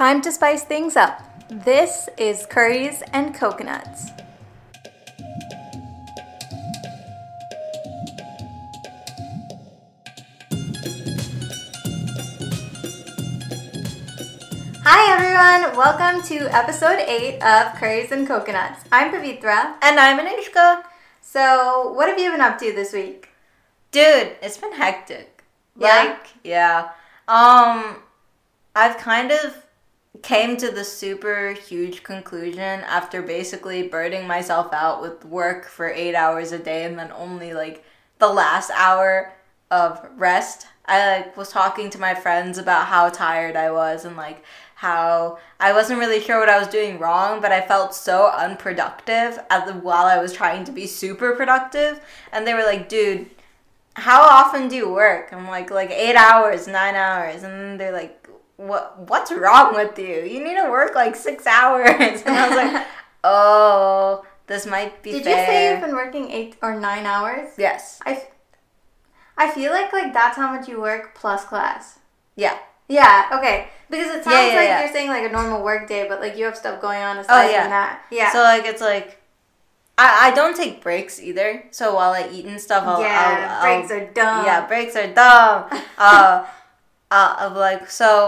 Time to spice things up. This is Curries and Coconuts. Hi everyone, welcome to episode 8 of Curries and Coconuts. I'm Pavitra. And I'm Anishka. So, what have you been up to this week? Dude, it's been hectic. I've kind of came to the super huge conclusion after basically burning myself out with work for 8 hours a day and then only like the last hour of rest. I was talking to my friends about how tired I was and like how I wasn't really sure what I was doing wrong, but I felt so unproductive while I was trying to be super productive. And they were like, dude, how often do you work? I'm like 8 hours, 9 hours. And they're like, What's wrong with you? You need to work like 6 hours. And I was like, oh, this might be fair. Did you say you've been working 8 or 9 hours? Yes. I feel like that's how much you work plus class. Yeah. Yeah, okay. Because it sounds you're saying like a normal work day, but like you have stuff going on aside from that. Yeah. So like it's like, I don't take breaks either. So while I eat and stuff, breaks are dumb. So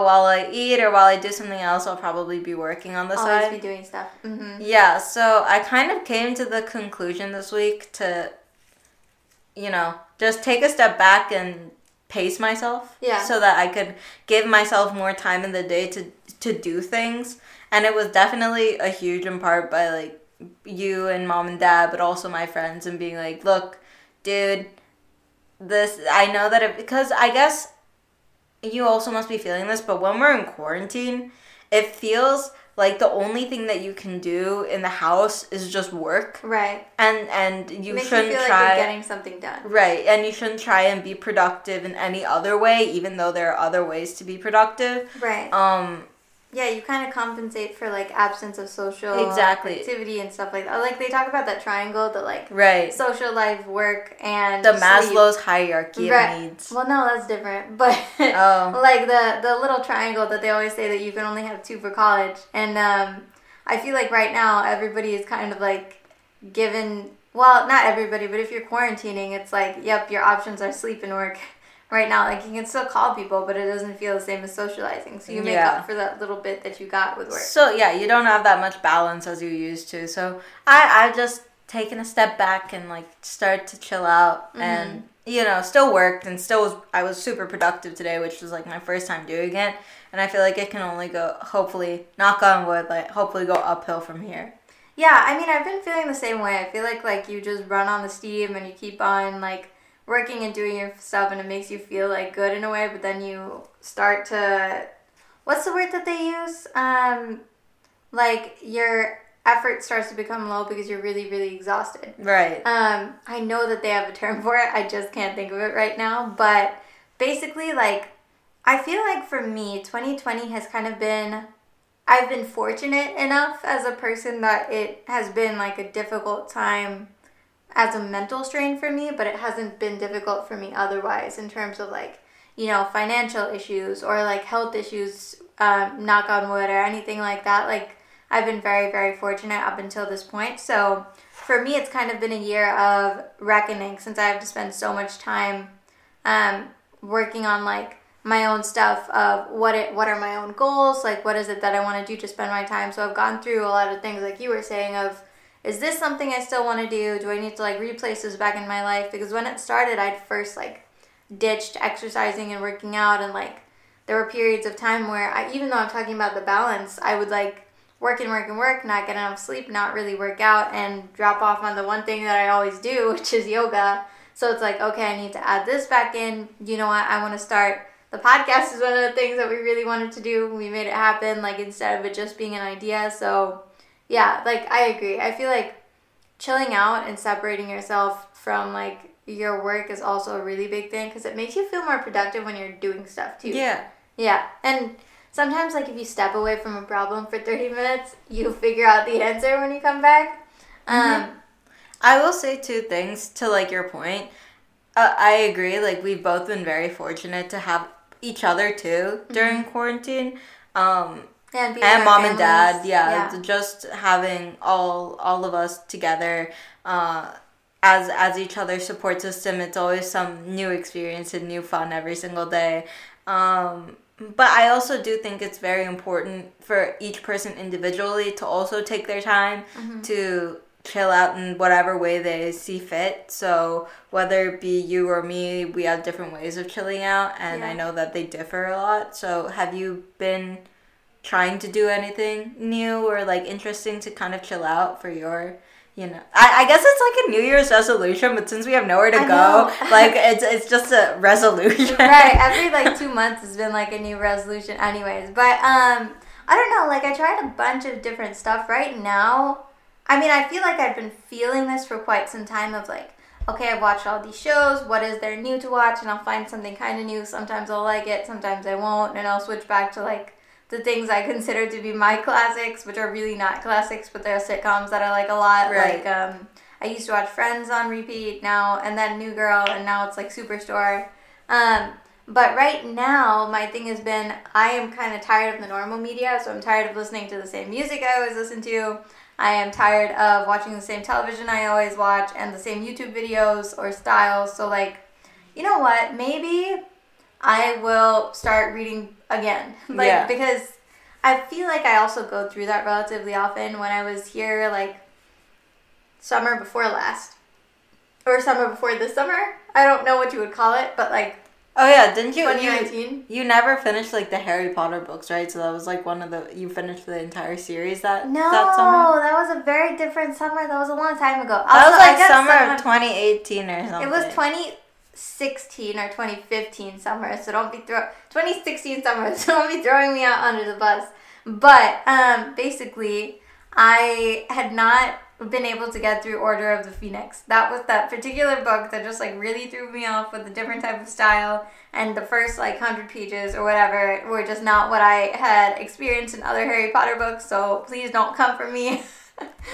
while I eat or while I do something else, I'll probably be working on the side. Always be doing stuff. Mm-hmm. Yeah, so I kind of came to the conclusion this week to, just take a step back and pace myself. Yeah. So that I could give myself more time in the day to do things. And it was definitely a huge in part by, like, you and mom and dad, but also my friends and being like, look, dude, because I guess... You also must be feeling this, but when we're in quarantine, it feels like the only thing that you can do in the house is just work. Right. And you shouldn't try... like you're getting something done. Right. And you shouldn't try and be productive in any other way, even though there are other ways to be productive. Right. Yeah, you kind of compensate for, like, absence of social activity and stuff like that. Like, they talk about that triangle, social life, work, and the Maslow's hierarchy of needs. Well, no, that's different. But, like, the little triangle that they always say that you can only have two for college. And I feel like right now everybody is kind of, like, given... Well, not everybody, but if you're quarantining, it's like, yep, your options are sleep and work. Right now, like, you can still call people, but it doesn't feel the same as socializing. So you make up for that little bit that you got with work. So, yeah, you don't have that much balance as you used to. So I've just taken a step back and, like, started to chill out. Mm-hmm. And, still worked and I was super productive today, which was, like, my first time doing it. And I feel like it can only go, hopefully, knock on wood, like, hopefully go uphill from here. Yeah, I mean, I've been feeling the same way. I feel like you just run on the steam and you keep on, like... working and doing your stuff, and it makes you feel like good in a way, but then you start to, what's the word that they use? Like your effort starts to become low because you're really, really exhausted. Right. I know that they have a term for it. I just can't think of it right now, but basically, like, I feel like for me, 2020 has kind of been, I've been fortunate enough as a person that it has been like a difficult time as a mental strain for me, but it hasn't been difficult for me otherwise in terms of, like, financial issues or, like, health issues, knock on wood or anything like that. Like, I've been very, very fortunate up until this point. So, for me, it's kind of been a year of reckoning since I have to spend so much time working on, like, my own stuff of what are my own goals, like, what is it that I want to do to spend my time. So, I've gone through a lot of things, like you were saying, of, is this something I still want to do? Do I need to, like, replace this back in my life? Because when it started, I'd first, like, ditched exercising and working out. And, like, there were periods of time where, even though I'm talking about the balance, I would, like, work and work and work, not get enough sleep, not really work out, and drop off on the one thing that I always do, which is yoga. So it's like, okay, I need to add this back in. You know what? I want to start. The podcast is one of the things that we really wanted to do. We made it happen, like, instead of it just being an idea. So... yeah, like, I agree. I feel like chilling out and separating yourself from, like, your work is also a really big thing because it makes you feel more productive when you're doing stuff, too. Yeah. Yeah. And sometimes, like, if you step away from a problem for 30 minutes, you figure out the answer when you come back. Mm-hmm. I will say two things to, like, your point. I agree. Like, we've both been very fortunate to have each other, too, during quarantine. Yeah, and mom and dad. Yeah, just having all of us together as each other's support system. It's always some new experience and new fun every single day. But I also do think it's very important for each person individually to also take their time mm-hmm. to chill out in whatever way they see fit. So whether it be you or me, we have different ways of chilling out, and I know that they differ a lot. So have you been trying to do anything new or like interesting to kind of chill out for your, you know, I guess it's like a New Year's resolution, but since we have nowhere to go, like it's just a resolution. Right. Every like 2 months has been like a new resolution anyways. But I don't know, like I tried a bunch of different stuff right now. I mean, I feel like I've been feeling this for quite some time of like, okay, I've watched all these shows. What is there new to watch? And I'll find something kind of new. Sometimes I'll like it. Sometimes I won't. And I'll switch back to like the things I consider to be my classics, which are really not classics, but they're sitcoms that I like a lot. Right. Like, I used to watch Friends on repeat now, and then New Girl, and now it's like Superstore. But right now, my thing has been, I am kind of tired of the normal media, so I'm tired of listening to the same music I always listen to. I am tired of watching the same television I always watch and the same YouTube videos or styles. So, like, you know what? Maybe I will start reading again. Like, because I feel like I also go through that relatively often. When I was here, like, summer before last, or summer before this summer. I don't know what you would call it, but, like, oh, yeah, didn't you? 2019? You never finished, like, the Harry Potter books, right? So that was, like, one of the... You finished the entire series that summer? No, that was a very different summer. That was a long time ago. Also, that was, like, summer of 2018 or something. It was 2016 or 2015 summer, so don't be 2016 summer, so don't be throwing me out under the bus. But, basically, I had not been able to get through Order of the Phoenix. That was that particular book that just like really threw me off with a different type of style, and the first like 100 pages or whatever were just not what I had experienced in other Harry Potter books, so please don't come for me.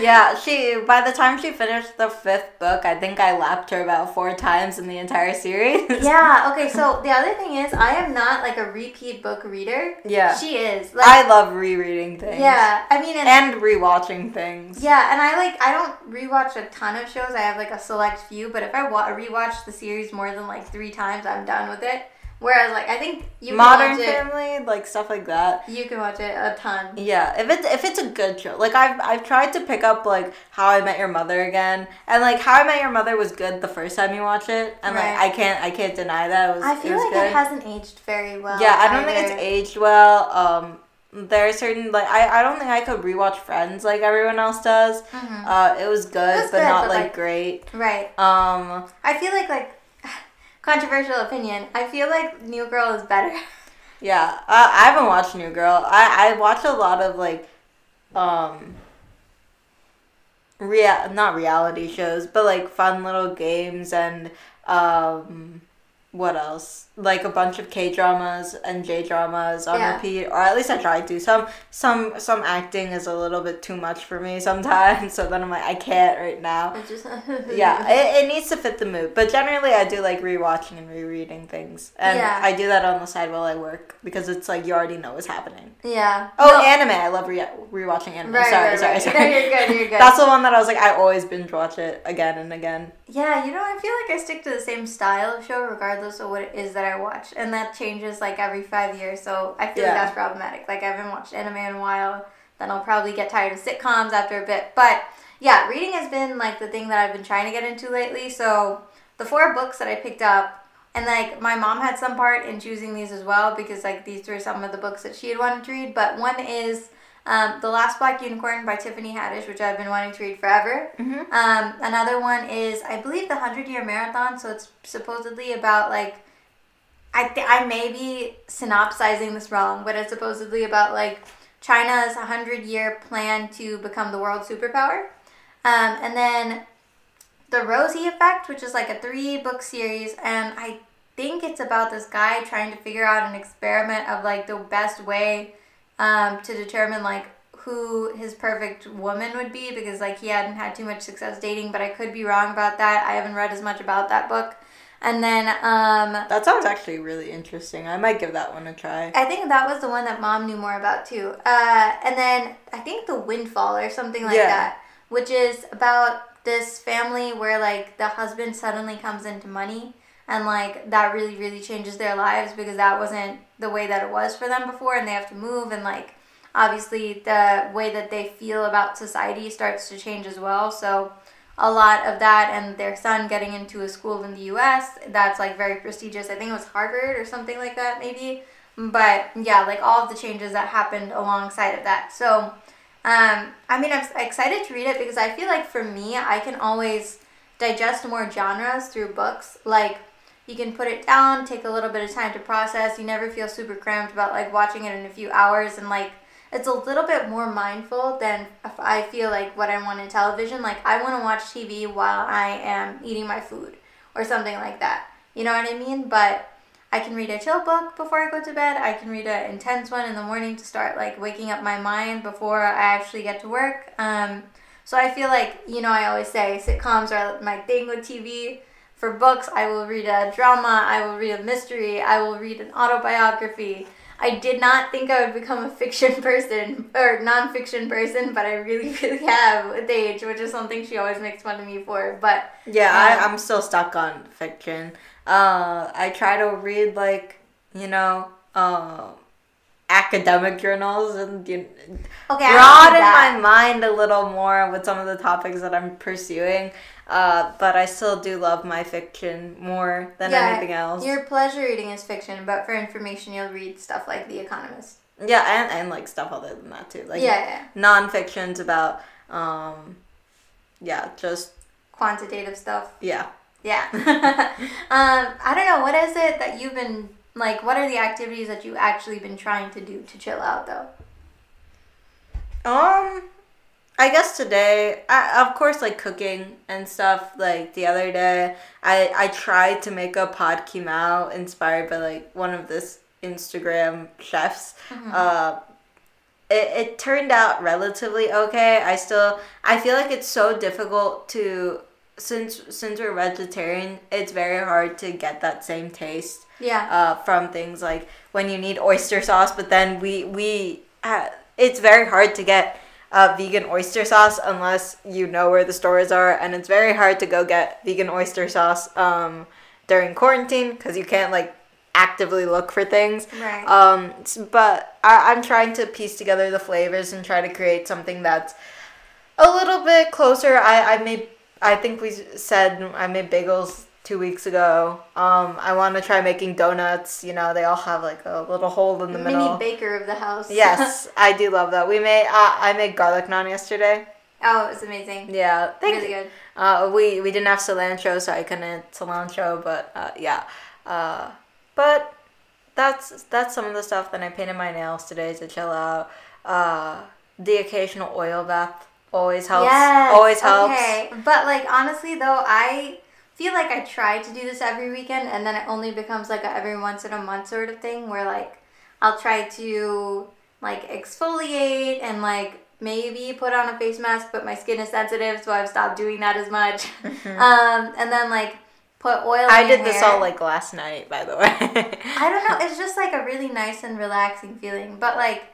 Yeah, by the time she finished the fifth book, I think I lapped her about 4 times in the entire series. Yeah, okay, so the other thing is, I am not like a repeat book reader. Yeah. She is. Like, I love rereading things. Yeah, I mean... And rewatching things. Yeah, and I don't rewatch a ton of shows. I have like a select few, but if I rewatch the series more than like 3 times, I'm done with it. Whereas, like, I think you can watch Modern Family, like, stuff like that. You can watch it a ton. Yeah, if it's a good show. Like, I've tried to pick up, like, How I Met Your Mother again. And, like, How I Met Your Mother was good the first time you watch it. And, like, I can't deny that. I feel like it hasn't aged very well. Yeah, I don't think it's aged well. There are certain, like, I don't think I could rewatch Friends like everyone else does. Mm-hmm. It was good, but not great. Right. I feel like... Controversial opinion. I feel like New Girl is better. Yeah, I haven't watched New Girl. I watch a lot of like, not reality shows, but like fun little games and what else? Like a bunch of K dramas and J dramas on repeat, or at least I try to. Some acting is a little bit too much for me sometimes, so then I'm like, I can't right now. It needs to fit the mood. But generally, I do like rewatching and rereading things, and I do that on the side while I work because it's like you already know what's happening. Yeah. Anime! I love rewatching anime. Sorry. No, you're good. That's the one that I was like, I always binge watch it again and again. Yeah, you know, I feel like I stick to the same style of show regardless of what it is that I watch, and that changes like every 5 years, so I feel like that's problematic. Like, I haven't watched anime in a while, then I'll probably get tired of sitcoms after a bit. But yeah, reading has been like the thing that I've been trying to get into lately. So the 4 books that I picked up, and like my mom had some part in choosing these as well, because like these were some of the books that she had wanted to read. But one is The Last Black Unicorn by Tiffany Haddish, which I've been wanting to read forever. Mm-hmm. Another one is, I believe, the 100-Year Marathon. So it's supposedly about like, I may be synopsizing this wrong, but it's supposedly about like China's 100-year plan to become the world superpower. And then The Rosie Effect, which is like a 3-book series. And I think it's about this guy trying to figure out an experiment of like the best way to determine like who his perfect woman would be, because like he hadn't had too much success dating, but I could be wrong about that. I haven't read as much about that book. And then that sounds actually really interesting. I might give that one a try. I think that was the one that Mom knew more about too. And then I think the Windfall or something like that, which is about this family where like the husband suddenly comes into money. And, like, that really, really changes their lives because that wasn't the way that it was for them before. And they have to move. And, like, obviously the way that they feel about society starts to change as well. So a lot of that and their son getting into a school in the U.S. that's, like, very prestigious. I think it was Harvard or something like that maybe. But, yeah, like, all of the changes that happened alongside of that. So, I mean, I'm excited to read it because I feel like, for me, I can always digest more genres through books. Like, you can put it down, take a little bit of time to process. You never feel super cramped about, like, watching it in a few hours. And, like, it's a little bit more mindful than if I feel like what I want in television. Like, I want to watch TV while I am eating my food or something like that. You know what I mean? But I can read a chill book before I go to bed. I can read an intense one in the morning to start, like, waking up my mind before I actually get to work. So I feel like, you know, I always say sitcoms are my thing with TV. For books, I will read a drama, I will read a mystery, I will read an autobiography. I did not think I would become a fiction person, or nonfiction person, but I really, really have with age, which is something she always makes fun of me for, but... Yeah, I'm still stuck on fiction. I try to read, like, you know, academic journals and broaden my mind a little more with some of the topics that I'm pursuing. But I still do love my fiction more than anything else. Your pleasure reading is fiction, but for information, you'll read stuff like The Economist. Yeah, and like stuff other than that too. Like non-fiction's about, just quantitative stuff. Yeah. I don't know, what is it that you've been like? What are the activities that you've actually been trying to do to chill out though? I guess today, of course, like cooking and stuff. Like the other day, I tried to make a pad kimao inspired by like one of this Instagram chefs. Mm-hmm. It turned out relatively okay. I feel like it's so difficult to, since we're vegetarian, it's very hard to get that same taste. From things like when you need oyster sauce, but then it's very hard to get vegan oyster sauce unless you know where the stores are, and it's very hard to go get vegan oyster sauce during quarantine because you can't like actively look for things, right? But I'm trying to piece together the flavors and try to create something that's a little bit closer. I made bagels 2 weeks ago. I want to try making donuts. You know, they all have like a little hole in the middle. Mini baker of the house. Yes, I do love that. I made garlic naan yesterday. Oh, it was amazing. Yeah, really good. We didn't have cilantro, so I couldn't cilantro. But but that's some of the stuff. Then I painted my nails today to chill out. The occasional oil bath always helps. Yes, always helps. Okay, but like honestly though, I feel like I try to do this every weekend, and then it only becomes like a every once in a month sort of thing where like I'll try to like exfoliate and like maybe put on a face mask, but my skin is sensitive, so I've stopped doing that as much. Mm-hmm. And then like put oil in my hair. I did this all like last night, by the way. I don't know, it's just like a really nice and relaxing feeling, but like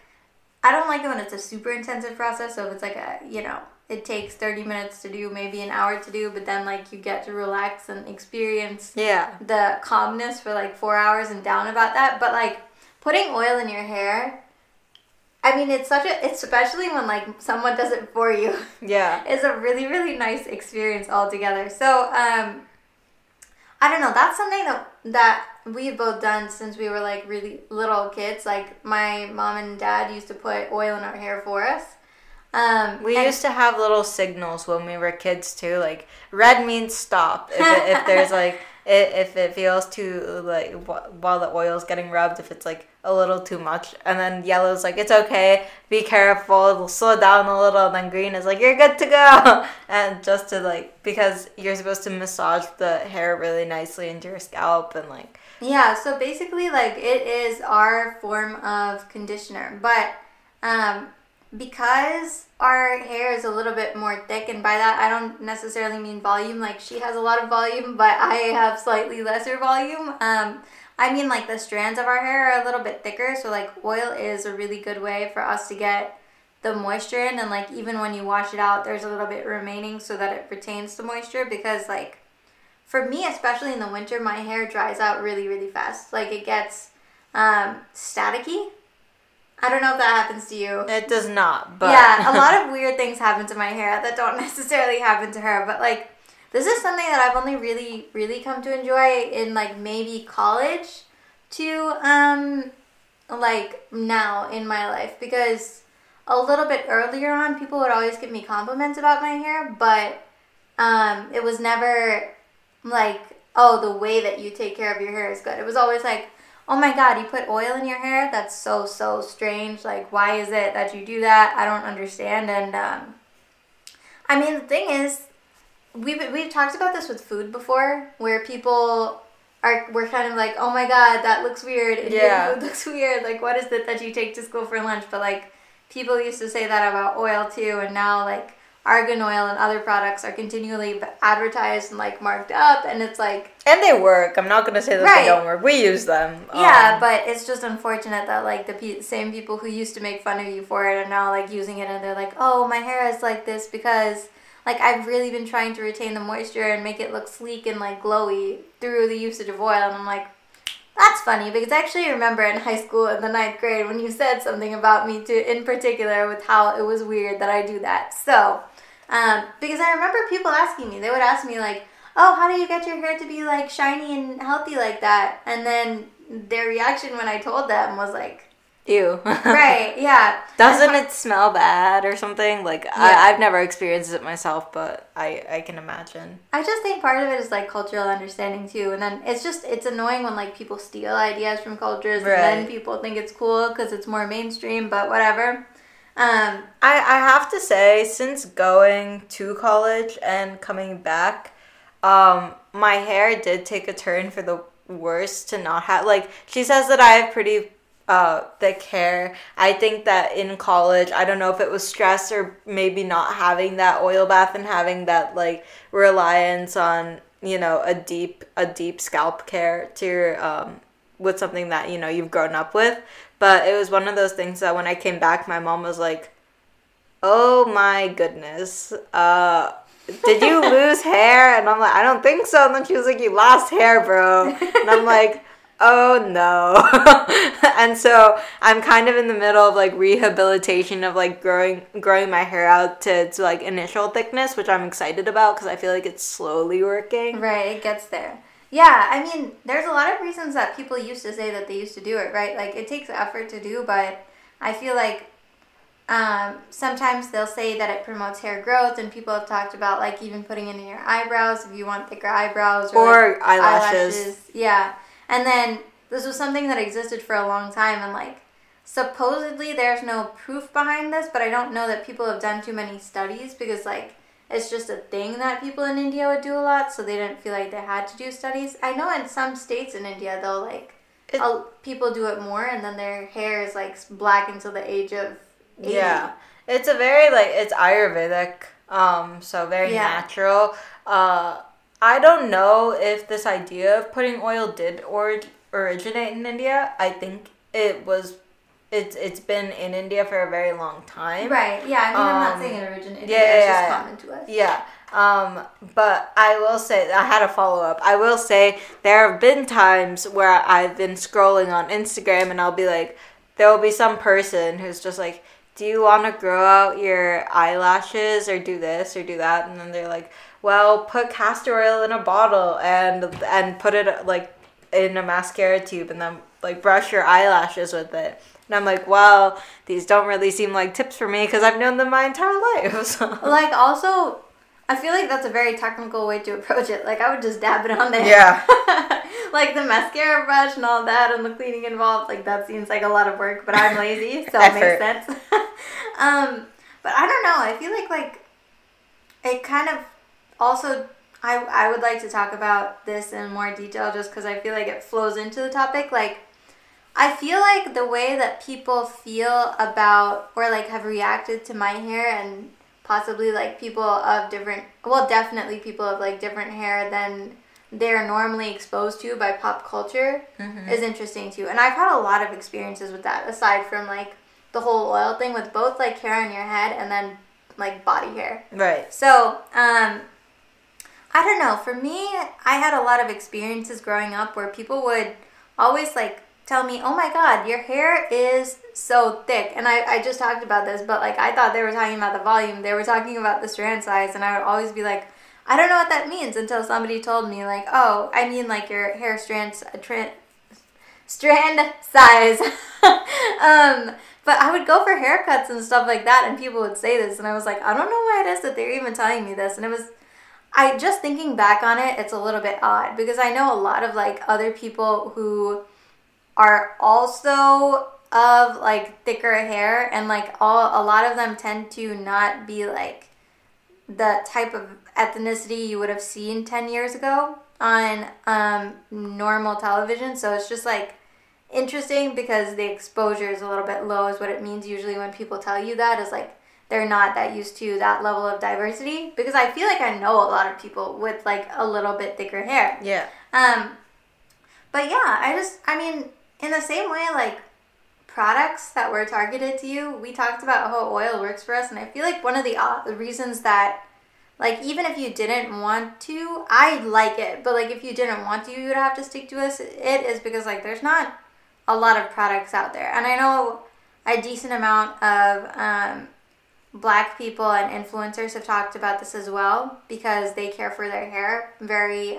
I don't like it when it's a super intensive process. So if it's like a, you know, it takes 30 minutes to do, maybe an hour to do, but then, like, you get to relax and experience the calmness for, like, 4 hours and down about that. But, like, putting oil in your hair, I mean, especially when, like, someone does it for you. Yeah. It's a really, really nice experience altogether. So, I don't know, that's something that we've both done since we were, like, really little kids. Like, my mom and dad used to put oil in our hair for us. We used to have little signals when we were kids too, like red means stop if there's like if it feels too like while the oil's getting rubbed, if it's like a little too much, and then yellow's like it's okay, be careful, it'll slow down a little, and then green is like you're good to go, and just to like because you're supposed to massage the hair really nicely into your scalp and like so basically like it is our form of conditioner, but because our hair is a little bit more thick, and by that I don't necessarily mean volume, like she has a lot of volume, but I have slightly lesser volume. I mean, like, the strands of our hair are a little bit thicker, so, like, oil is a really good way for us to get the moisture in, and, like, even when you wash it out, there's a little bit remaining so that it retains the moisture, because, like, for me, especially in the winter, my hair dries out really, really fast. Like, it gets staticky. I don't know if that happens to you. It does not, but... Yeah, a lot of weird things happen to my hair that don't necessarily happen to her, but, like, this is something that I've only really, really come to enjoy in, like, maybe college to, like, now in my life. Because a little bit earlier on, people would always give me compliments about my hair, but it was never, like, oh, the way that you take care of your hair is good. It was always like, oh, my God, you put oil in your hair? That's so, so strange. Like, why is it that you do that? I don't understand. And, I mean, the thing is... We've talked about this with food before, where people were kind of like, oh my God, that looks weird. Indian food looks weird. Like, what is it that you take to school for lunch? But, like, people used to say that about oil too, and now, like, Argan oil and other products are continually advertised and, like, marked up, and it's like... And they work. I'm not going to say that they don't work. We use them. Yeah, but it's just unfortunate that, like, the same people who used to make fun of you for it are now, like, using it, and they're like, oh, my hair is like this because... Like, I've really been trying to retain the moisture and make it look sleek and, like, glowy through the usage of oil. And I'm like, that's funny, because I actually remember in high school in the 9th grade when you said something about me, too, in particular, with how it was weird that I do that. So, because I remember people asking me. They would ask me, like, oh, how do you get your hair to be, like, shiny and healthy like that? And then their reaction when I told them was, like... Ew. Right, yeah. Doesn't it smell bad or something? Like, yeah. I've never experienced it myself, but I can imagine. I just think part of it is, like, cultural understanding, too. And then it's annoying when, like, people steal ideas from cultures, right. And then people think it's cool because it's more mainstream, but whatever. I have to say, since going to college and coming back, my hair did take a turn for the worse to not have... Like, she says that I have pretty... thick hair. I think that in college, I don't know if it was stress or maybe not having that oil bath and having that, like, reliance on, you know, a deep scalp care to your, with something that, you know, you've grown up with. But it was one of those things that when I came back, my mom was like, oh my goodness, did you lose hair? And I'm like, I don't think so. And then she was like, you lost hair, bro. And I'm like, oh no. And so I'm kind of in the middle of, like, rehabilitation of, like, growing my hair out to its, like, initial thickness, which I'm excited about because I feel like it's slowly working. Right, it gets there. Yeah, I mean, there's a lot of reasons that people used to say that they used to do it, right? Like, it takes effort to do, but I feel like sometimes they'll say that it promotes hair growth, and people have talked about, like, even putting it in your eyebrows if you want thicker eyebrows or like, eyelashes. Yeah. And then this was something that existed for a long time, and, like, supposedly there's no proof behind this, but I don't know that people have done too many studies because, like, it's just a thing that people in India would do a lot, so they didn't feel like they had to do studies. I know in some states in India, though, like, people do it more, and then their hair is, like, black until the age of 80. Yeah. It's a very, like, it's Ayurvedic, so very natural. I don't know if this idea of putting oil did originate in India. I think it's been in India for a very long time. Right, yeah, I mean, I'm not saying it originated in India, it's just common to us. Yeah, but I will say, I had a follow-up. I will say there have been times where I've been scrolling on Instagram and I'll be like, there will be some person who's just like, do you want to grow out your eyelashes or do this or do that? And then they're like... Well, put castor oil in a bottle and put it, like, in a mascara tube and then, like, brush your eyelashes with it. And I'm like, well, these don't really seem like tips for me because I've known them my entire life. So. Like, also, I feel like that's a very technical way to approach it. Like, I would just dab it on there. Yeah. Like, the mascara brush and all that and the cleaning involved, like, that seems like a lot of work, but I'm lazy, so it makes sense. But I don't know. I feel like, it kind of... Also, I would like to talk about this in more detail just because I feel like it flows into the topic. Like, I feel like the way that people feel about or like have reacted to my hair and possibly like people of different, well, definitely people of like different hair than they're normally exposed to by pop culture is interesting too. And I've had a lot of experiences with that aside from like the whole oil thing with both like hair on your head and then like body hair. Right. So, I don't know. For me, I had a lot of experiences growing up where people would always like tell me, oh my God, your hair is so thick. And I just talked about this, but like I thought they were talking about the volume. They were talking about the strand size. And I would always be like, I don't know what that means until somebody told me like, oh, I mean like your hair strand size. But I would go for haircuts and stuff like that. And people would say this. And I was like, I don't know why it is that they're even telling me this. And it was... I just thinking back on it, it's a little bit odd because I know a lot of like other people who are also of like thicker hair and like a lot of them tend to not be like the type of ethnicity you would have seen 10 years ago on normal television. So it's just like interesting because the exposure is a little bit low is what it means usually when people tell you that is like they're not that used to that level of diversity because I feel like I know a lot of people with like a little bit thicker hair. Yeah. But yeah, I mean, in the same way, like products that were targeted to you, we talked about how oil works for us. And I feel like one of the reasons that like, even if you didn't want to, I like it, but like if you didn't want to, you would have to stick to us. It is because like, there's not a lot of products out there. And I know a decent amount of, Black people and influencers have talked about this as well because they care for their hair very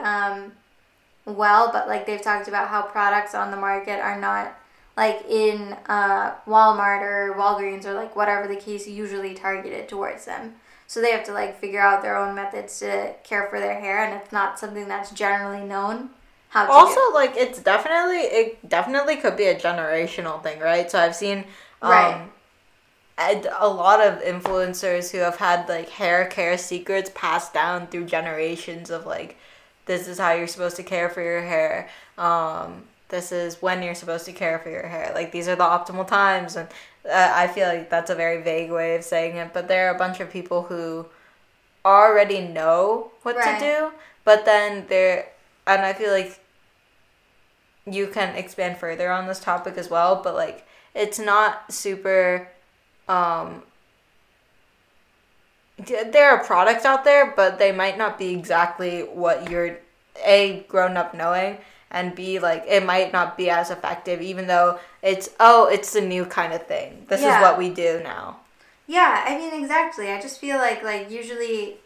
well, but like they've talked about how products on the market are not like in Walmart or Walgreens or like whatever the case usually targeted towards them. So they have to like figure out their own methods to care for their hair, and it's not something that's generally known. Like it definitely could be a generational thing, right? So I've seen right. A lot of influencers who have had like hair care secrets passed down through generations of like, this is how you're supposed to care for your hair. This is when you're supposed to care for your hair. Like these are the optimal times. And I feel like that's a very vague way of saying it, but there are a bunch of people who already know what right. to do, but then I feel like you can expand further on this topic as well, but like, it's not super, there are products out there, but they might not be exactly what you're A, grown up knowing, and B, like it might not be as effective, even though it's the new kind of thing. This is what we do now. Yeah, I mean exactly. I just feel like usually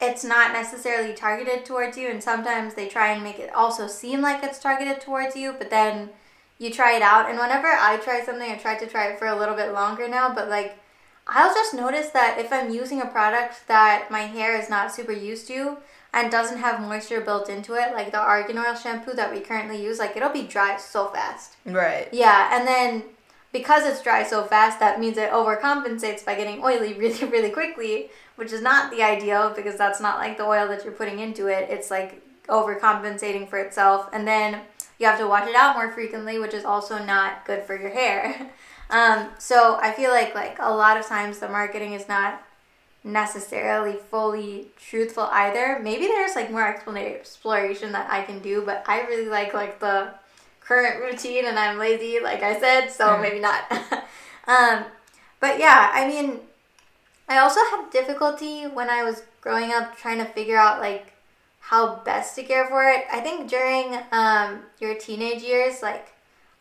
it's not necessarily targeted towards you, and sometimes they try and make it also seem like it's targeted towards you, but then you try it out, and whenever I try something, I try to try it for a little bit longer now, but like, I'll just notice that if I'm using a product that my hair is not super used to and doesn't have moisture built into it, like the Argan oil shampoo that we currently use, like it'll be dry so fast. Right. Yeah, and then because it's dry so fast, that means it overcompensates by getting oily really, really quickly, which is not the ideal because that's not like the oil that you're putting into it. It's like overcompensating for itself, and then you have to wash it out more frequently, which is also not good for your hair. So I feel like a lot of times the marketing is not necessarily fully truthful either. Maybe there's like more exploration that I can do, but I really like the current routine, and I'm lazy, like I said, so maybe not. But yeah, I mean, I also had difficulty when I was growing up trying to figure out like how best to care for it. I think during your teenage years, like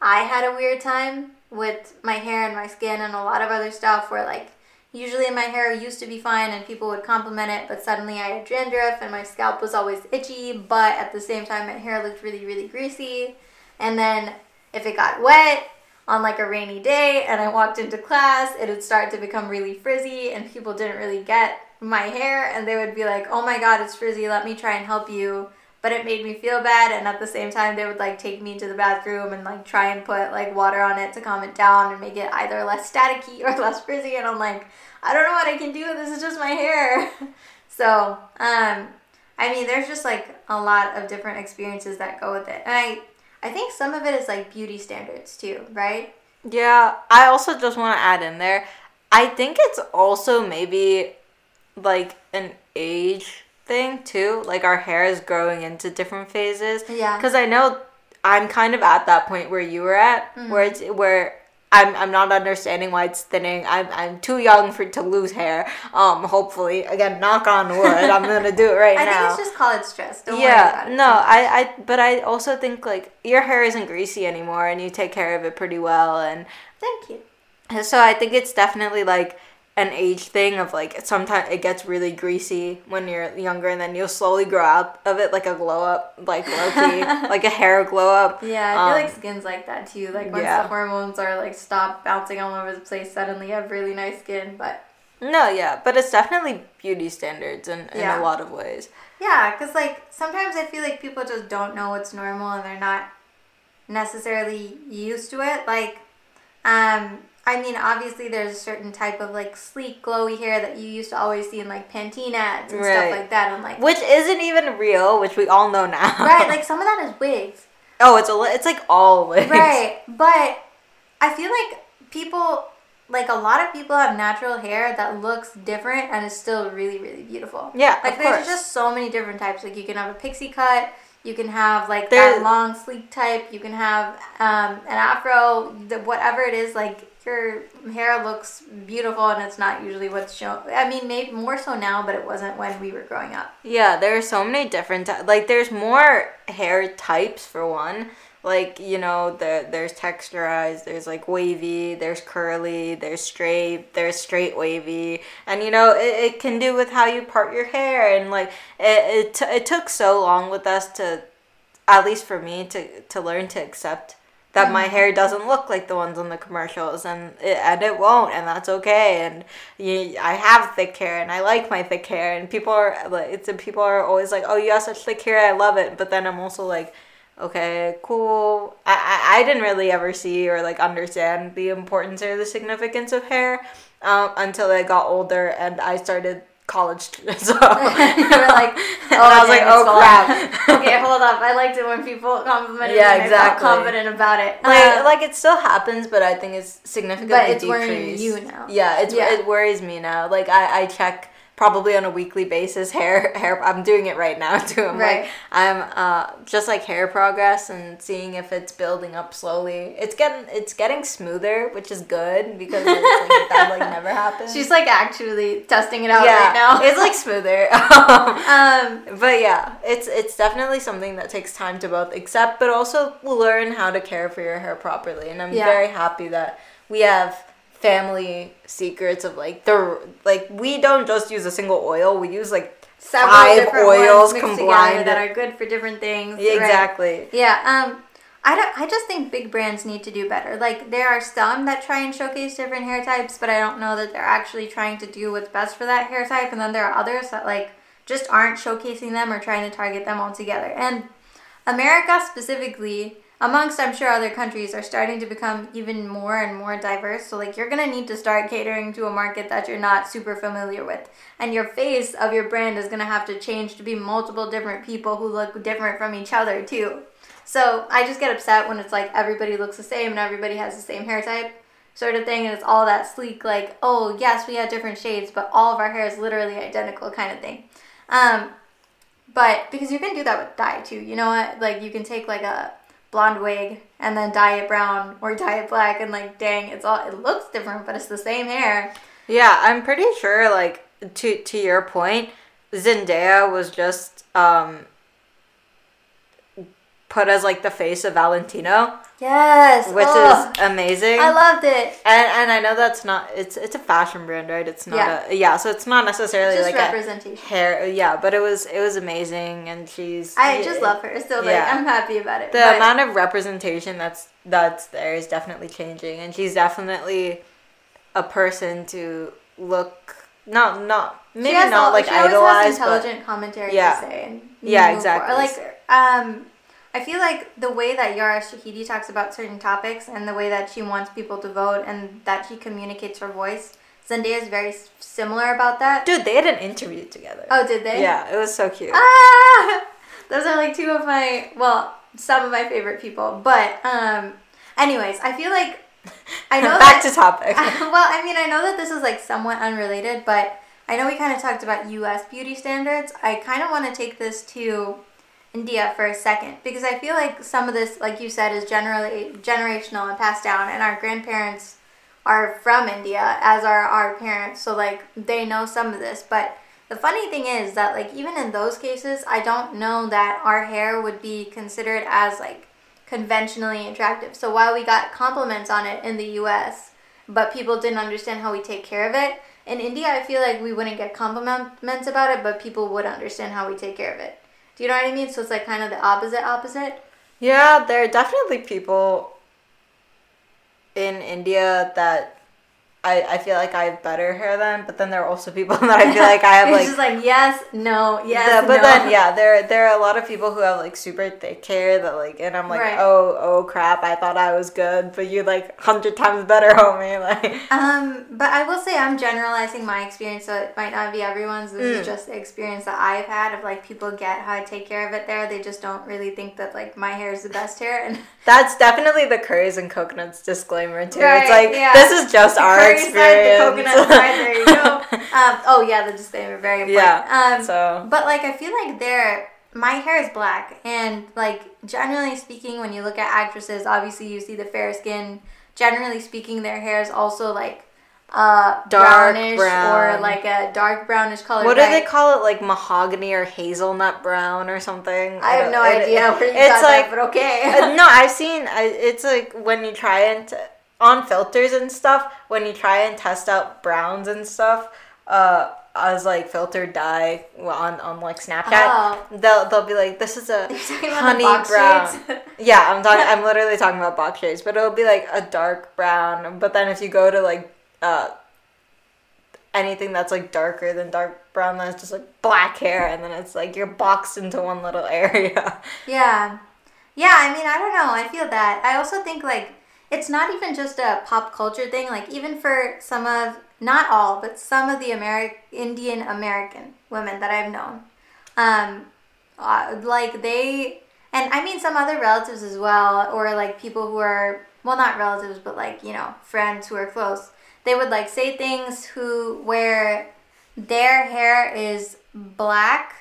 I had a weird time with my hair and my skin and a lot of other stuff where like usually my hair used to be fine and people would compliment it, but suddenly I had dandruff and my scalp was always itchy, but at the same time my hair looked really, really greasy. And then if it got wet on like a rainy day and I walked into class, it would start to become really frizzy and people didn't really get my hair, and they would be like, oh my God, it's frizzy, let me try and help you. But it made me feel bad, and at the same time they would like take me to the bathroom and like try and put like water on it to calm it down and make it either less staticky or less frizzy, and I'm like, I don't know what I can do, this is just my hair. So I mean there's just like a lot of different experiences that go with it, and I I think some of it is like beauty standards too, right? Yeah, I also just want to add in there, I think it's also maybe like an age thing too. Like our hair is growing into different phases. Yeah. Because I know I'm kind of at that point where you were at, mm-hmm. where I'm not understanding why it's thinning. I'm too young to lose hair. Hopefully, again, knock on wood. I'm gonna do it right now. I think it's just college stress. Don't worry about it. No, but I also think like your hair isn't greasy anymore, and you take care of it pretty well. And thank you. So I think it's definitely like an age thing of like sometimes it gets really greasy when you're younger, and then you'll slowly grow out of it, like a glow up, like low-key, like a hair glow up. Yeah, I feel like skin's like that too. Like once the hormones are like stop bouncing all over the place, suddenly you have really nice skin. But no, yeah, but it's definitely beauty standards in a lot of ways. Yeah, because like sometimes I feel like people just don't know what's normal and they're not necessarily used to it. Like, I mean, obviously, there's a certain type of, like, sleek, glowy hair that you used to always see in, like, Pantene ads and stuff like that. I'm like... Which isn't even real, which we all know now. Right, like, some of that is wigs. Oh, it's like, all wigs. Right, but I feel like people... Like, a lot of people have natural hair that looks different and is still really, really beautiful. Yeah, like, there's just so many different types. Like, you can have a pixie cut... You can have, like, that long, sleek type. You can have an afro. Whatever it is, like, your hair looks beautiful and it's not usually what's shown. I mean, maybe more so now, but it wasn't when we were growing up. Yeah, there are so many different types. Like, there's more hair types, for one. Like, you know, there's texturized, there's, like, wavy, there's curly, there's straight wavy. And, you know, it can do with how you part your hair. And, like, it took so long with us to, at least for me, to learn to accept that my hair doesn't look like the ones on the commercials. And it won't. And that's okay. And I have thick hair. And I like my thick hair. And people are always like, oh, you have such thick hair. I love it. But then I'm also like... Okay, cool. I didn't really ever see or, like, understand the importance or the significance of hair until I got older and I started college. So, you were like, oh, and I was like, oh, crap. Okay, hold up. I liked it when people complimented me. Yeah, exactly. I felt confident about it. Like, it still happens, but I think it's significantly decreased. But it's worrying you now. Yeah, it worries me now. Like, I check... Probably on a weekly basis, hair. I'm doing it right now too. I'm just like hair progress and seeing if it's building up slowly. It's getting smoother, which is good because it's like, that like never happens. She's like actually testing it out right now. It's like smoother. But yeah, it's definitely something that takes time to both accept, but also learn how to care for your hair properly. And I'm very happy that we have. Family secrets of like we don't just use a single oil, we use like several 5 oils combined that are good for different things. Yeah, exactly. Right? Yeah. I just think big brands need to do better. Like there are some that try and showcase different hair types, but I don't know that they're actually trying to do what's best for that hair type. And then there are others that like just aren't showcasing them or trying to target them altogether. And America specifically. Amongst, I'm sure, other countries are starting to become even more and more diverse. So, like, you're going to need to start catering to a market that you're not super familiar with. And your face of your brand is going to have to change to be multiple different people who look different from each other, too. So, I just get upset when it's, like, everybody looks the same and everybody has the same hair type sort of thing. And it's all that sleek, like, oh, yes, we have different shades, but all of our hair is literally identical kind of thing. But because you can do that with dye, too. You know what? Like, you can take, like, a... blonde wig and then dye it brown or dye it black and like dang it looks different but it's the same hair. Yeah, I'm pretty sure like to your point, Zendaya was just put as like the face of Valentino. Yes, which is amazing. I loved it. And I know that's not it's a fashion brand, right? It's not so it's not necessarily just like representation. But it was amazing and I just love her. So like I'm happy about it. The amount of representation that's there is definitely changing and she's definitely a person to look she always has intelligent commentary to say. And exactly. I feel like the way that Yara Shahidi talks about certain topics and the way that she wants people to vote and that she communicates her voice, Zendaya is very similar about that. Dude, they had an interview together. Oh, did they? Yeah, it was so cute. Ah! Those are like two of my... Well, some of my favorite people. But anyways, I feel like I know back to topic. Well, I mean, I know that this is like somewhat unrelated, but I know we kind of talked about U.S. beauty standards. I kind of want to take this to India for a second, because I feel like some of this, like you said, is generally generational and passed down, and our grandparents are from India, as are our parents, so like they know some of this. But the funny thing is that like even in those cases, I don't know that our hair would be considered as like conventionally attractive. So while we got compliments on it in the US, but people didn't understand how we take care of it, in India I feel like we wouldn't get compliments about it, but people would understand how we take care of it. Do you know what I mean? So it's like kind of the opposite. Yeah, there are definitely people in India that I feel like I have better hair than, but then there are also people that I feel like I have like... It's just like, yes, no, yes, but no. But then, yeah, there are a lot of people who have like super thick hair that like, and I'm like, right. oh crap, I thought I was good, but you're like 100 times better, homie. Like, but I will say I'm generalizing my experience, so it might not be everyone's. This is just the experience that I've had of like people get how I take care of it there. They just don't really think that like my hair is the best hair. And that's definitely the Curries and Coconuts disclaimer too. Right, it's like, yeah. This is just our experience. The coconut side, there you go. Oh yeah, the disclaimer, very important. Yeah, so. But like I feel like my hair is black, and like generally speaking, when you look at actresses, obviously you see the fair skin. Generally speaking, their hair is also like dark brownish brown, or like a dark brownish color. What do they call it? Like mahogany or hazelnut brown or something? I have no idea where you got like, that, but okay. No, I've seen. It's like when you try and. On filters and stuff, when you try and test out browns and stuff, as like filtered dye on like Snapchat, they'll be like, this is a honey brown. Yeah, I'm literally talking about box shades, but it'll be like a dark brown. But then if you go to like anything that's like darker than dark brown, then it's just like black hair, and then it's like you're boxed into one little area. Yeah. I mean, I don't know. I feel that. I also think like. It's not even just a pop culture thing. Like, even for some of, not all, but some of the Indian-American women that I've known. Like, they, and I mean some other relatives as well, or, like, people who are, well, not relatives, but, like, you know, friends who are close. They would, like, say things where their hair is black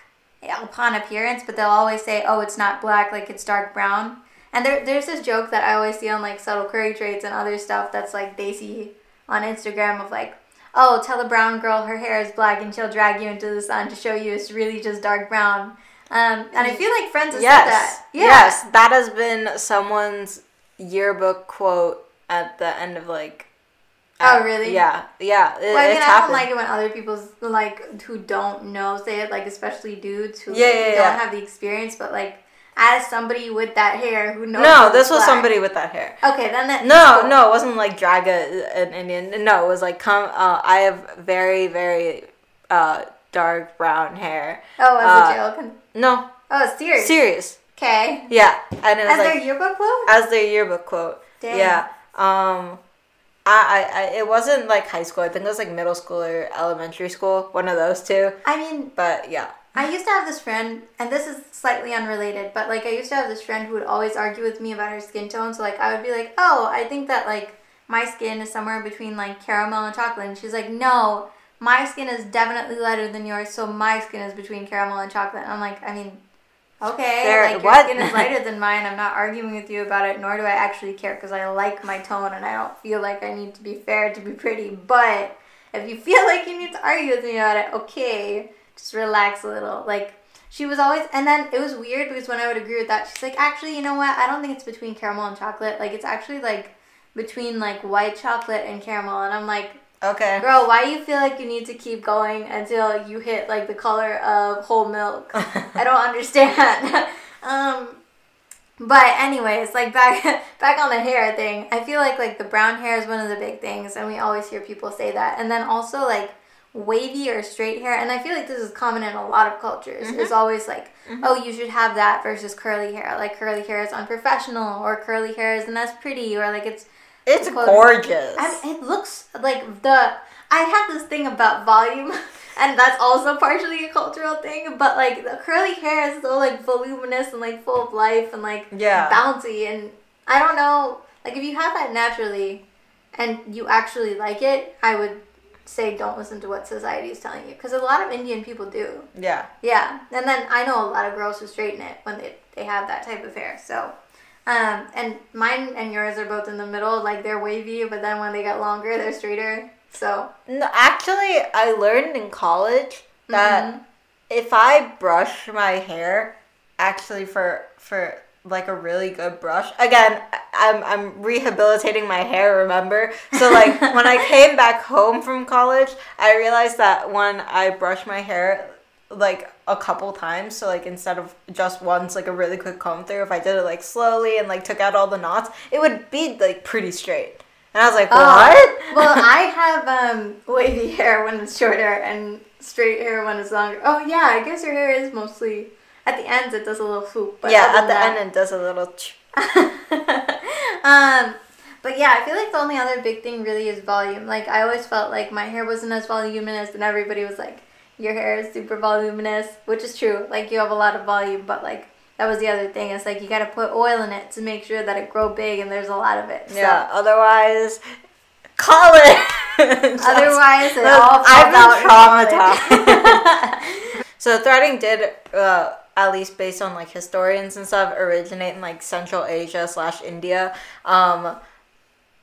upon appearance, but they'll always say, oh, it's not black, like, it's dark brown. And there's this joke that I always see on, like, subtle curry traits and other stuff that's, like, they see on Instagram of, like, oh, tell a brown girl her hair is black and she'll drag you into the sun to show you it's really just dark brown. And I feel like Friends has said that. Yeah. Yes, that has been someone's yearbook quote at the end of, like... oh, really? Yeah. It's happened. I don't like it when other people, like, who don't know say it, like, especially dudes who don't have the experience, but, like... As somebody with that hair who knows. No, this was somebody with that hair. Okay, then that. No, it wasn't like drag an Indian. No, it was like I have very, very dark brown hair. Oh, as a joke. No. Oh, serious. Serious. Okay. Yeah, and it was as like, their yearbook quote. As their yearbook quote. Dang. Yeah. I it wasn't like high school. I think it was like middle school or elementary school. One of those two. I mean. But yeah. I used to have this friend, and this is slightly unrelated, but, like, I used to have this friend who would always argue with me about her skin tone, so, like, I would be like, oh, I think that, like, my skin is somewhere between, like, caramel and chocolate, and she's like, no, my skin is definitely lighter than yours, so my skin is between caramel and chocolate, and I'm like, I mean, okay, your skin is lighter than mine, I'm not arguing with you about it, nor do I actually care, because I like my tone, and I don't feel like I need to be fair to be pretty, but if you feel like you need to argue with me about it, okay... Just relax a little. Like, she was always... And then it was weird because when I would agree with that, she's like, actually, you know what? I don't think it's between caramel and chocolate. Like, it's actually, like, between, like, white chocolate and caramel. And I'm like... Okay. Girl, why do you feel like you need to keep going until you hit, like, the color of whole milk? I don't understand. But anyways, like, back on the hair thing, I feel like, the brown hair is one of the big things. And we always hear people say that. And then also, like... wavy or straight hair, and I feel like this is common in a lot of cultures. Mm-hmm. It's always like, oh, you should have that versus curly hair. Like, curly hair is unprofessional, or curly hair isn't as pretty, or like it's gorgeous. I mean, it looks like I had this thing about volume And that's also partially a cultural thing, but, like, the curly hair is so, like, voluminous and, like, full of life and, like, bouncy. And I don't know, like, if you have that naturally and you actually like it, I would say don't listen to what society is telling you. Because a lot of Indian people do. Yeah. Yeah. And then I know a lot of girls who straighten it when they have that type of hair, so... and mine and yours are both in the middle. Like, they're wavy, but then when they get longer, they're straighter. So no, actually, I learned in college that if I brush my hair, actually for like a really good brush. Again, I'm rehabilitating my hair. Remember, so like when I came back home from college, I realized that when I brush my hair, like a couple times, so like instead of just once, like a really quick comb through, if I did it like slowly and like took out all the knots, it would be like pretty straight. And I was like, what? Well, I have wavy hair when it's shorter and straight hair when it's longer. Oh yeah, I guess your hair is mostly at the ends. It does a little swoop. But yeah, at the end it does a little. But yeah, I feel like the only other big thing really is volume. Like I always felt like my hair wasn't as voluminous, and everybody was like, your hair is super voluminous, which is true. Like, you have a lot of volume, but, like, that was the other thing. It's like, you got to put oil in it to make sure that it grow big and there's a lot of it. So. Yeah, otherwise, call it. Otherwise, it all falls out. Traumatized. So, threading did, at least based on, like, historians and stuff, originate in, like, Central Asia / India.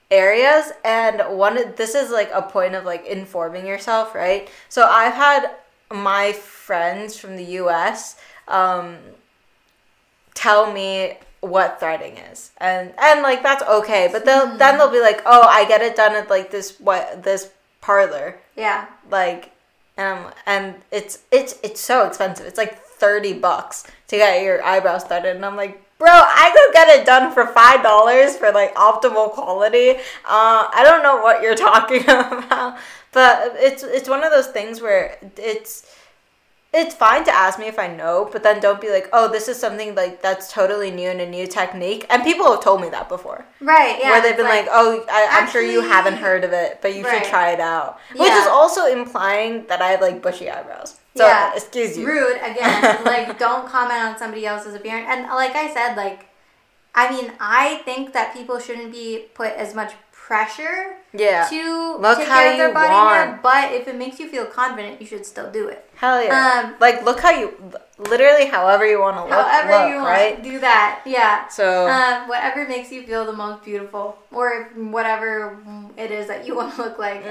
Areas, and one, this is like a point of like informing yourself, right? So I've had my friends from the US tell me what threading is, and like that's okay, but then they'll be like, oh, I get it done at like this parlor, like and it's so expensive. It's like $30 to get your eyebrows threaded, and I'm like, bro, I could get it done for $5 for, like, optimal quality. I don't know what you're talking about. But it's one of those things where it's fine to ask me if I know, but then don't be like, oh, this is something, like, that's totally new and a new technique. And people have told me that before. Right, yeah. Where they've been like oh, I'm sure you haven't heard of it, but you should try it out. Yeah. Which is also implying that I have, like, bushy eyebrows. So, excuse you. Rude, again. Like, don't comment on somebody else's appearance. And like I said, like, I mean, I think that people shouldn't be put as much pressure to take care of their body hair. But if it makes you feel confident, you should still do it. Hell yeah. Like, look how you, literally however you want to look, however you want to do that, yeah. So. Whatever makes you feel the most beautiful. Or whatever it is that you want to look like.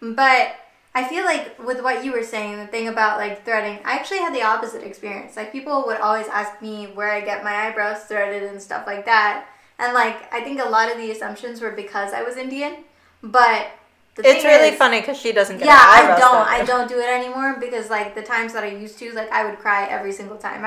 But I feel like with what you were saying, the thing about, like, threading, I actually had the opposite experience. Like, people would always ask me where I get my eyebrows threaded and stuff like that. And, like, I think a lot of the assumptions were because I was Indian. But the thing is... It's really funny because she doesn't get her eyebrows threaded. I don't do it anymore because, like, the times that I used to, like, I would cry every single time.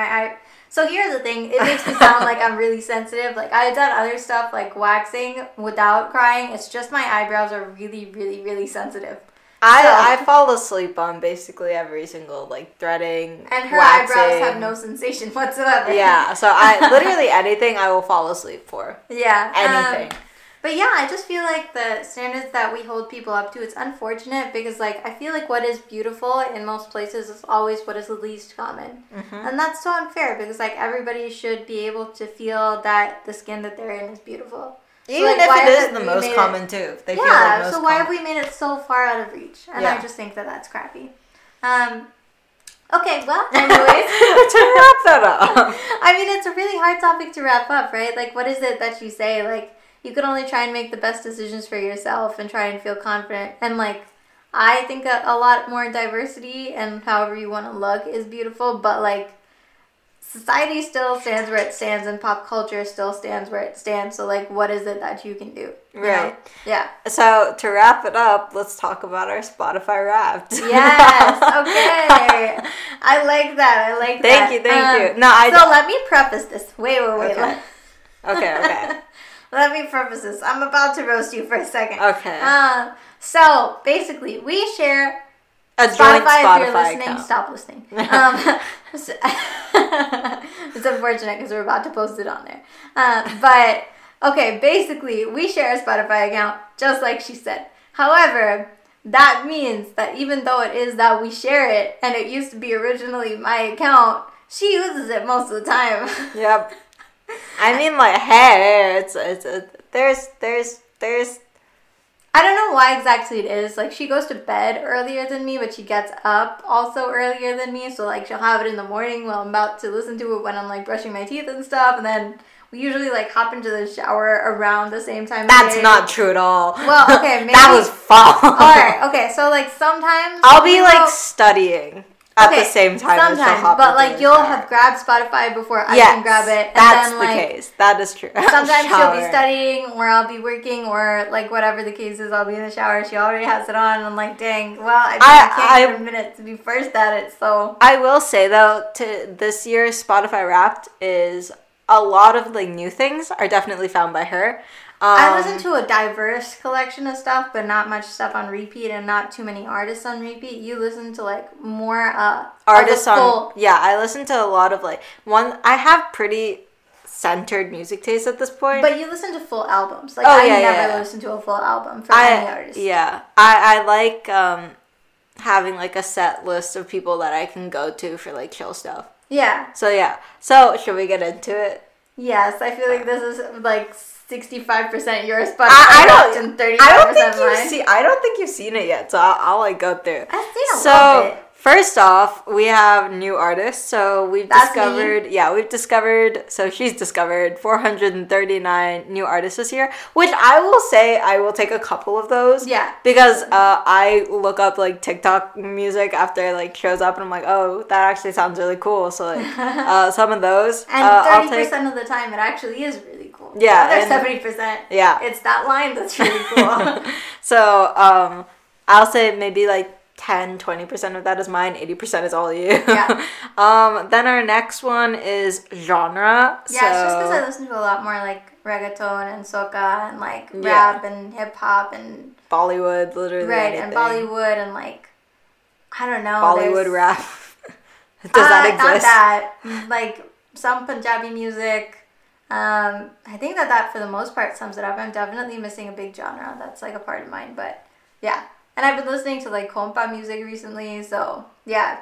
So here's the thing. It makes me sound like I'm really sensitive. Like, I've done other stuff, like waxing, without crying. It's just my eyebrows are really, really, really sensitive. I fall asleep on basically every single, like, threading, and her waxing. Eyebrows have no sensation whatsoever. Yeah, so I literally anything I will fall asleep for. Yeah. Anything. But yeah, I just feel like the standards that we hold people up to, it's unfortunate because, like, I feel like what is beautiful in most places is always what is the least common. And that's so unfair because, like, everybody should be able to feel that the skin that they're in is beautiful. Even so, like, if it is the most common, too. If they feel like most so why common. Have we made it so far out of reach? And I just think that that's crappy. Okay, well, anyways. To wrap that up. I mean, it's a really hard topic to wrap up, right? Like, what is it that you say? Like, you can only try and make the best decisions for yourself and try and feel confident. And, like, I think that a lot more diversity and however you want to look is beautiful, but, like, society still stands where it stands, and pop culture still stands where it stands. So, like, what is it that you can do? Right. Know? Yeah. So, to wrap it up, let's talk about our Spotify Wrapped. Yes. Okay. I like that. Thank you. Thank you. No, I. So let me preface this. Wait. Okay. Okay. Let me preface this. I'm about to roast you for a second. Okay. So basically, we share. A Spotify, if you're listening, account. Stop listening. It's unfortunate because we're about to post it on there. But, okay, basically, we share a Spotify account, just like she said. However, that means that even though it is that we share it, and it used to be originally my account, she uses it most of the time. Yep. I mean, like, hey, there's I don't know why exactly it is. Like, she goes to bed earlier than me, but she gets up also earlier than me. So, like, she'll have it in the morning while I'm about to listen to it when I'm, like, brushing my teeth and stuff. And then we usually, like, hop into the shower around the same time. That's not true at all. Well, okay, maybe. That was false. All right, okay. So, like, sometimes I'll be, like, studying. At the same time as the hop. But, like, you'll have grabbed Spotify before I can grab it. And that's then, like, the case. That is true. Sometimes she'll be studying, or I'll be working, or, like, whatever the case is, I'll be in the shower. She already has it on. And I'm like, dang, well, I can't get a minute to be first at it, so. I will say, though, this year's Spotify Wrapped is a lot of, like, new things are definitely found by her. I listen to a diverse collection of stuff, but not much stuff on repeat and not too many artists on repeat. You listen to, like, more artists on... Yeah, I listen to a lot of, like... I have pretty centered music taste at this point. But you listen to full albums. Like, I never listen to a full album for any artist. Yeah. I like having, like, a set list of people that I can go to for, like, chill stuff. Yeah. So, yeah. So, should we get into it? Yes, I feel like this is, like... 65% your Spotify and 35% mine. I don't think you've seen it yet, so I'll like go through. I've seen a lot of it. First off, we have new artists. So she's discovered 439 new artists this year, which I will say I will take a couple of those. Yeah. Because I look up like TikTok music after like shows up and I'm like, oh, that actually sounds really cool. So like some of those. And 30% of the time it actually is really cool. Yeah. The other 70%. Yeah. It's that line that's really cool. So I'll say maybe like 10-20% of that is mine, 80% is all you. Yeah. Then our next one is genre. Yeah, so, it's just because I listen to a lot more like reggaeton and soca and like rap and hip hop and Bollywood, literally. Right, anything. And Bollywood and like I don't know. Bollywood rap. Does that exist? Not that. Like some Punjabi music. I think that for the most part sums it up. I'm definitely missing a big genre. That's like a part of mine, but yeah. And I've been listening to, like, compa music recently, so, yeah.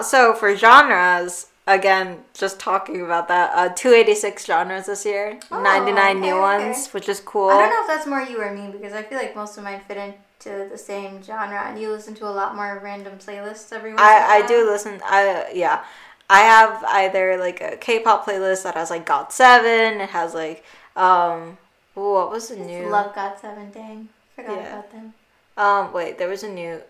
So, for genres, again, just talking about that, 286 genres this year, 99 new ones, which is cool. I don't know if that's more you or me, because I feel like most of mine fit into the same genre, and you listen to a lot more random playlists every once in a while. I do listen, yeah. I have either, like, a K-pop playlist that has, like, GOT7, it has, like, what was the new... Love GOT7, dang. Forgot about them. Wait, there was a new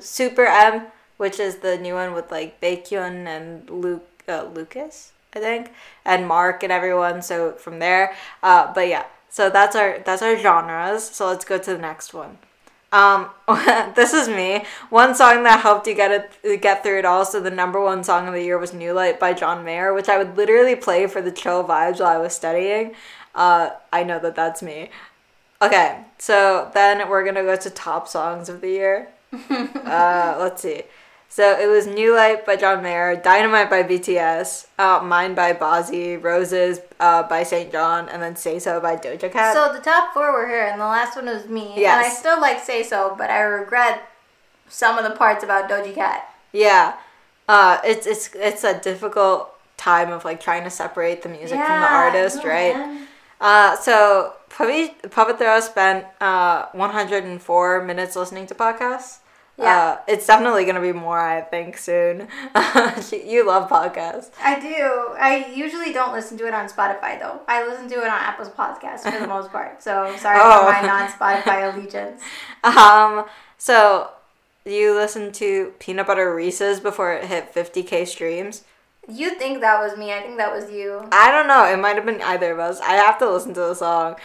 Super M, which is the new one with like Baekhyun and Lucas, I think, and Mark and everyone. So from there, but yeah, so that's our genres. So let's go to the next one. This is me. One song that helped you get through it all. So the number one song of the year was "New Light" by John Mayer, which I would literally play for the chill vibes while I was studying. I know that's me. Okay, so then we're going to go to top songs of the year. Let's see. So it was New Light by John Mayer, Dynamite by BTS, Mine by Bazzi, Roses by St. John, and then Say So by Doja Cat. So the top four were here, and the last one was me. Yes. And I still like Say So, but I regret some of the parts about Doja Cat. Yeah. It's a difficult time of, like, trying to separate the music from the artist, right? Man. So... Pavitra spent 104 minutes listening to podcasts. Yeah. It's definitely going to be more, I think, soon. You love podcasts. I do. I usually don't listen to it on Spotify, though. I listen to it on Apple's podcasts for the most part. So, sorry for my non-Spotify allegiance. So, you listened to Peanut Butter Reese's before it hit 50,000 streams. You think that was me. I think that was you. I don't know. It might have been either of us. I have to listen to the song.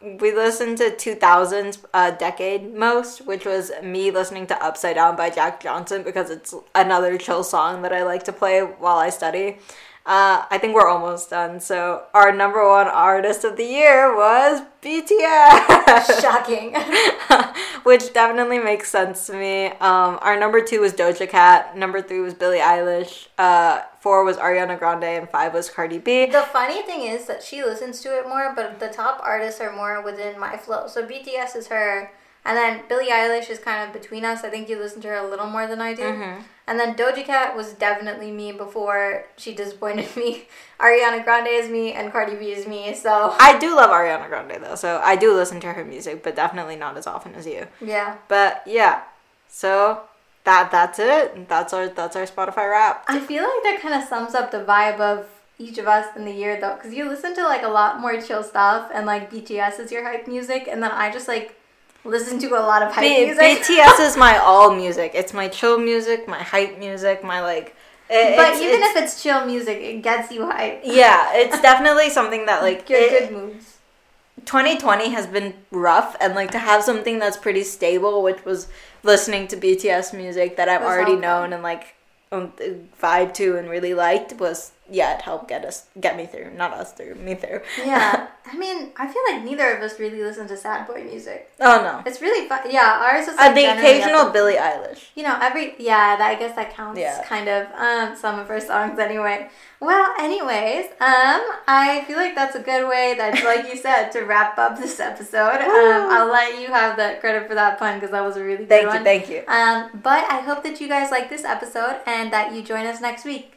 We listened to 2000's Decade Most, which was me listening to Upside Down by Jack Johnson because it's another chill song that I like to play while I study. I think we're almost done. So our number one artist of the year was BTS. Shocking. Which definitely makes sense to me. Our number two was Doja Cat. Number three was Billie Eilish. 4 was Ariana Grande, and 5 was Cardi B. The funny thing is that she listens to it more, but the top artists are more within my flow. So BTS is her. And then Billie Eilish is kind of between us. I think you listen to her a little more than I do. Mm-hmm. And then Doja Cat was definitely me before she disappointed me. Ariana Grande is me, and Cardi B is me, so... I do love Ariana Grande, though, so I do listen to her music, but definitely not as often as you. Yeah. But, yeah. So... That's it. That's our Spotify Wrapped. I feel like that kind of sums up the vibe of each of us in the year, though, because you listen to like a lot more chill stuff, and like BTS is your hype music, and then I just like listen to a lot of hype music. BTS is my all music. It's my chill music, my hype music, my like. But even if it's chill music, it gets you hype. Yeah, it's definitely something that like good moves. 2020 has been rough, and like to have something that's pretty stable, which was listening to BTS music that I've already known and like vibe to and really liked, was it helped get me through. Yeah. I mean, I feel like neither of us really listen to sad boy music. Oh no, it's really fun. Yeah, ours is like the occasional Billie Eilish, you know, I guess that counts. Yeah. Kind of some of her songs anyway. Well, anyways, I feel like that's a good way, that's like you said, to wrap up this episode. I'll let you have the credit for that pun, because that was a really good one. Thank you. But I hope that you guys like this episode and that you join us next week.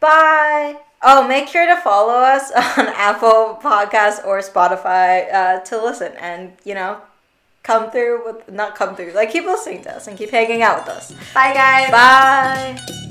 Bye. Oh, make sure to follow us on Apple Podcasts or Spotify to listen and, you know, keep listening to us and keep hanging out with us. Bye, guys. Bye.